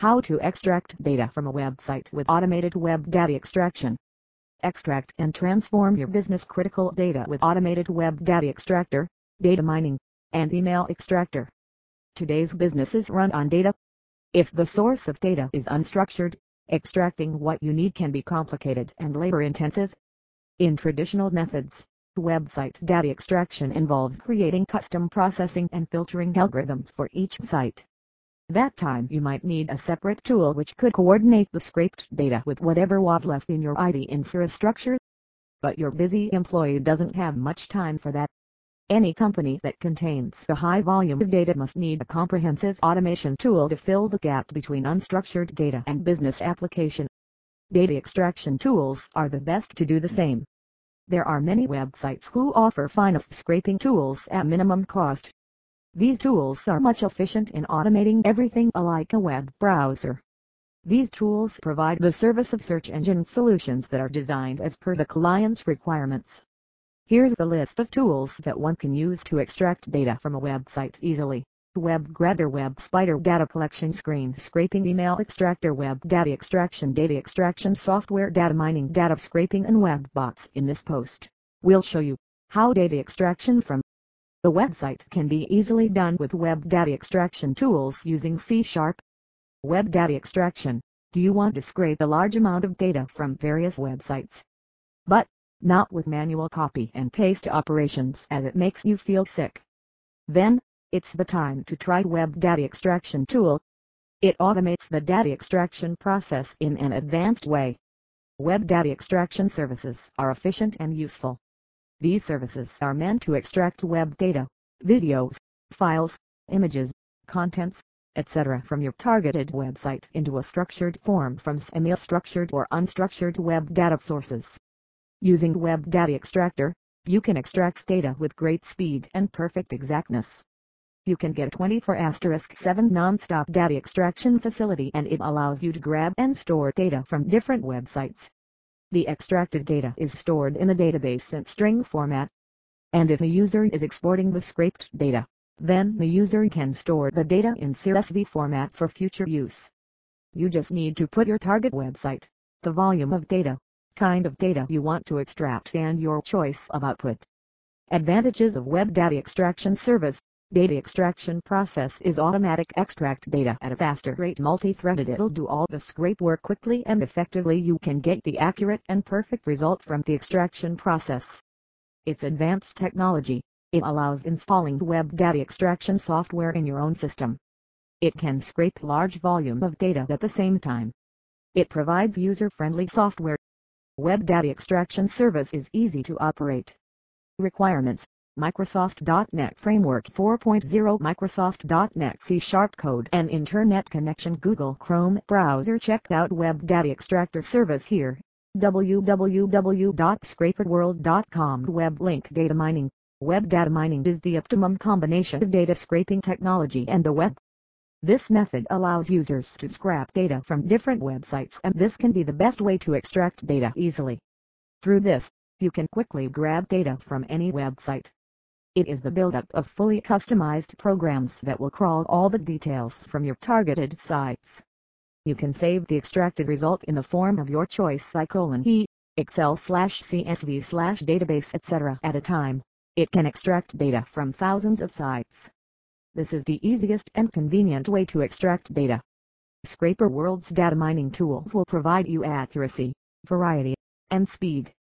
How to extract data from a website with automated web data extraction. Extract and transform your business-critical data with automated web data extractor, data mining, and email extractor. Today's businesses run on data. If the source of data is unstructured, extracting what you need can be complicated and labor-intensive. In traditional methods, website data extraction involves creating custom processing and filtering algorithms for each site. That time you might need a separate tool which could coordinate the scraped data with whatever was left in your IT infrastructure. But your busy employee doesn't have much time for that. Any company that contains a high volume of data must need a comprehensive automation tool to fill the gap between unstructured data and business application. Data extraction tools are the best to do the same. There are many websites who offer finest scraping tools at minimum cost. These tools are much efficient in automating everything like a web browser. These tools provide the service of search engine solutions that are designed as per the client's requirements. Here's the list of tools that one can use to extract data from a website easily. Web Grabber, Web Spider, Data Collection, Screen Scraping, Email Extractor, Web Data Extraction Software, Data Mining, Data Scraping, and Web Bots. In this post, we'll show you how data extraction from the website can be easily done with web data extraction tools using C-sharp. Web data extraction. Do you want to scrape a large amount of data from various websites? But not with manual copy and paste operations, as it makes you feel sick. Then, it's the time to try web data extraction tool. It automates the data extraction process in an advanced way. Web data extraction services are efficient and useful. These services are meant to extract web data, videos, files, images, contents, etc. from your targeted website into a structured form from semi-structured or unstructured web data sources. Using Web Data Extractor, you can extract data with great speed and perfect exactness. You can get 24/7 non-stop data extraction facility, and it allows you to grab and store data from different websites. The extracted data is stored in a database in string format. And if a user is exporting the scraped data, then the user can store the data in CSV format for future use. You just need to put your target website, the volume of data, kind of data you want to extract, and your choice of output. Advantages of Web Data Extraction Service. Data extraction process is automatic. Extract data at a faster rate, multi-threaded. It'll do all the scrape work quickly and effectively. You can get the accurate and perfect result from the extraction process. It's advanced technology. It allows installing web data extraction software in your own system. It can scrape large volume of data at the same time. It provides user-friendly software. Web data extraction service is easy to operate. Requirements: Microsoft.NET Framework 4.0, Microsoft.NET C# code, and Internet connection, Google Chrome browser. Check out Web Data Extractor service here, www.scraperworld.com. Web link. Data mining. Web data mining is the optimum combination of data scraping technology and the web. This method allows users to scrape data from different websites, and this can be the best way to extract data easily. Through this, you can quickly grab data from any website. It is the buildup of fully customized programs that will crawl all the details from your targeted sites. You can save the extracted result in the form of your choice : Excel/CSV/database, etc. at a time. It can extract data from thousands of sites. This is the easiest and convenient way to extract data. Scraper World's data mining tools will provide you accuracy, variety, and speed.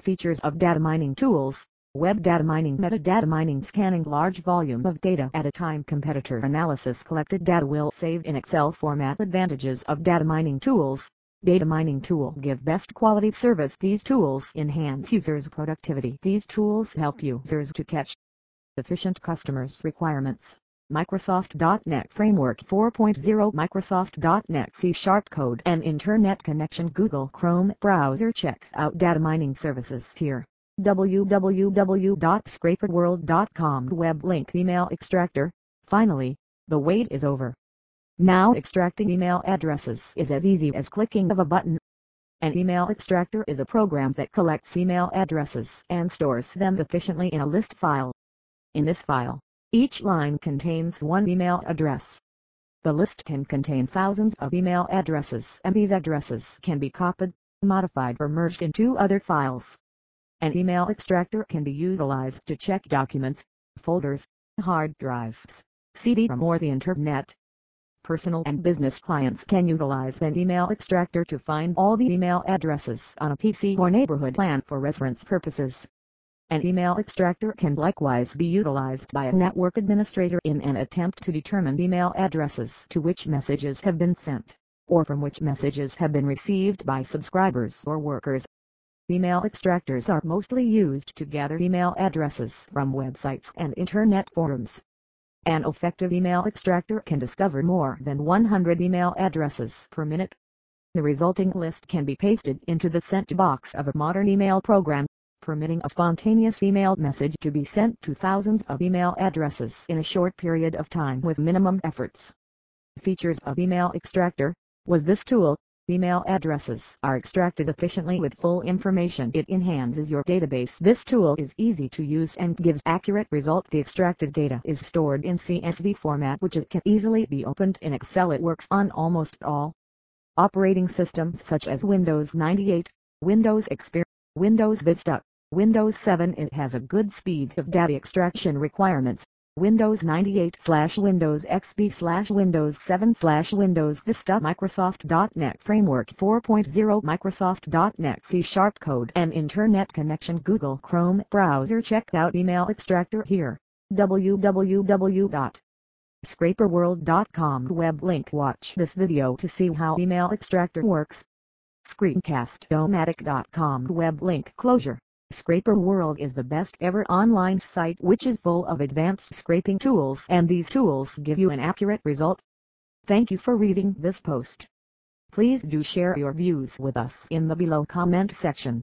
Features of data mining tools: web data mining, metadata mining, scanning large volume of data at a time, competitor analysis, collected data will save in Excel format. Advantages of data mining tools. Data mining tool give best quality service. These tools enhance users' productivity. These tools help users to catch efficient customers. Requirements: Microsoft.NET Framework 4.0, Microsoft.NET C# code, and Internet connection, Google Chrome browser. Check out data mining services here, www.scraperworld.com. Web link. Email extractor. Finally, the wait is over. Now extracting email addresses is as easy as clicking of a button. An email extractor is a program that collects email addresses and stores them efficiently in a list file. In this file, each line contains one email address. The list can contain thousands of email addresses, and these addresses can be copied, modified or merged into other files. An email extractor can be utilized to check documents, folders, hard drives, CD-ROM or the internet. Personal and business clients can utilize an email extractor to find all the email addresses on a PC or neighborhood LAN for reference purposes. An email extractor can likewise be utilized by a network administrator in an attempt to determine email addresses to which messages have been sent, or from which messages have been received by subscribers or workers. Email extractors are mostly used to gather email addresses from websites and internet forums. An effective email extractor can discover more than 100 email addresses per minute. The resulting list can be pasted into the sent box of a modern email program, permitting a spontaneous email message to be sent to thousands of email addresses in a short period of time with minimum efforts. Features of Email Extractor. With this tool, email addresses are extracted efficiently with full information. It enhances your database. This tool is easy to use and gives accurate result. The extracted data is stored in CSV format, which it can easily be opened in Excel. It works on almost all operating systems such as Windows 98, Windows XP, Windows Vista, Windows 7. It has a good speed of data extraction requirements. Windows 98/ Windows XP/ Windows 7/ Windows Vista, Microsoft.NET Framework 4.0, Microsoft.NET C# code and internet connection, Google Chrome browser. Check out Email Extractor here, www.scraperworld.com web link. Watch this video to see how Email Extractor works. Screencast-o-matic.com web link. Closure. Scraper World is the best ever online site, which is full of advanced scraping tools, and these tools give you an accurate result. Thank you for reading this post. Please do share your views with us in the below comment section.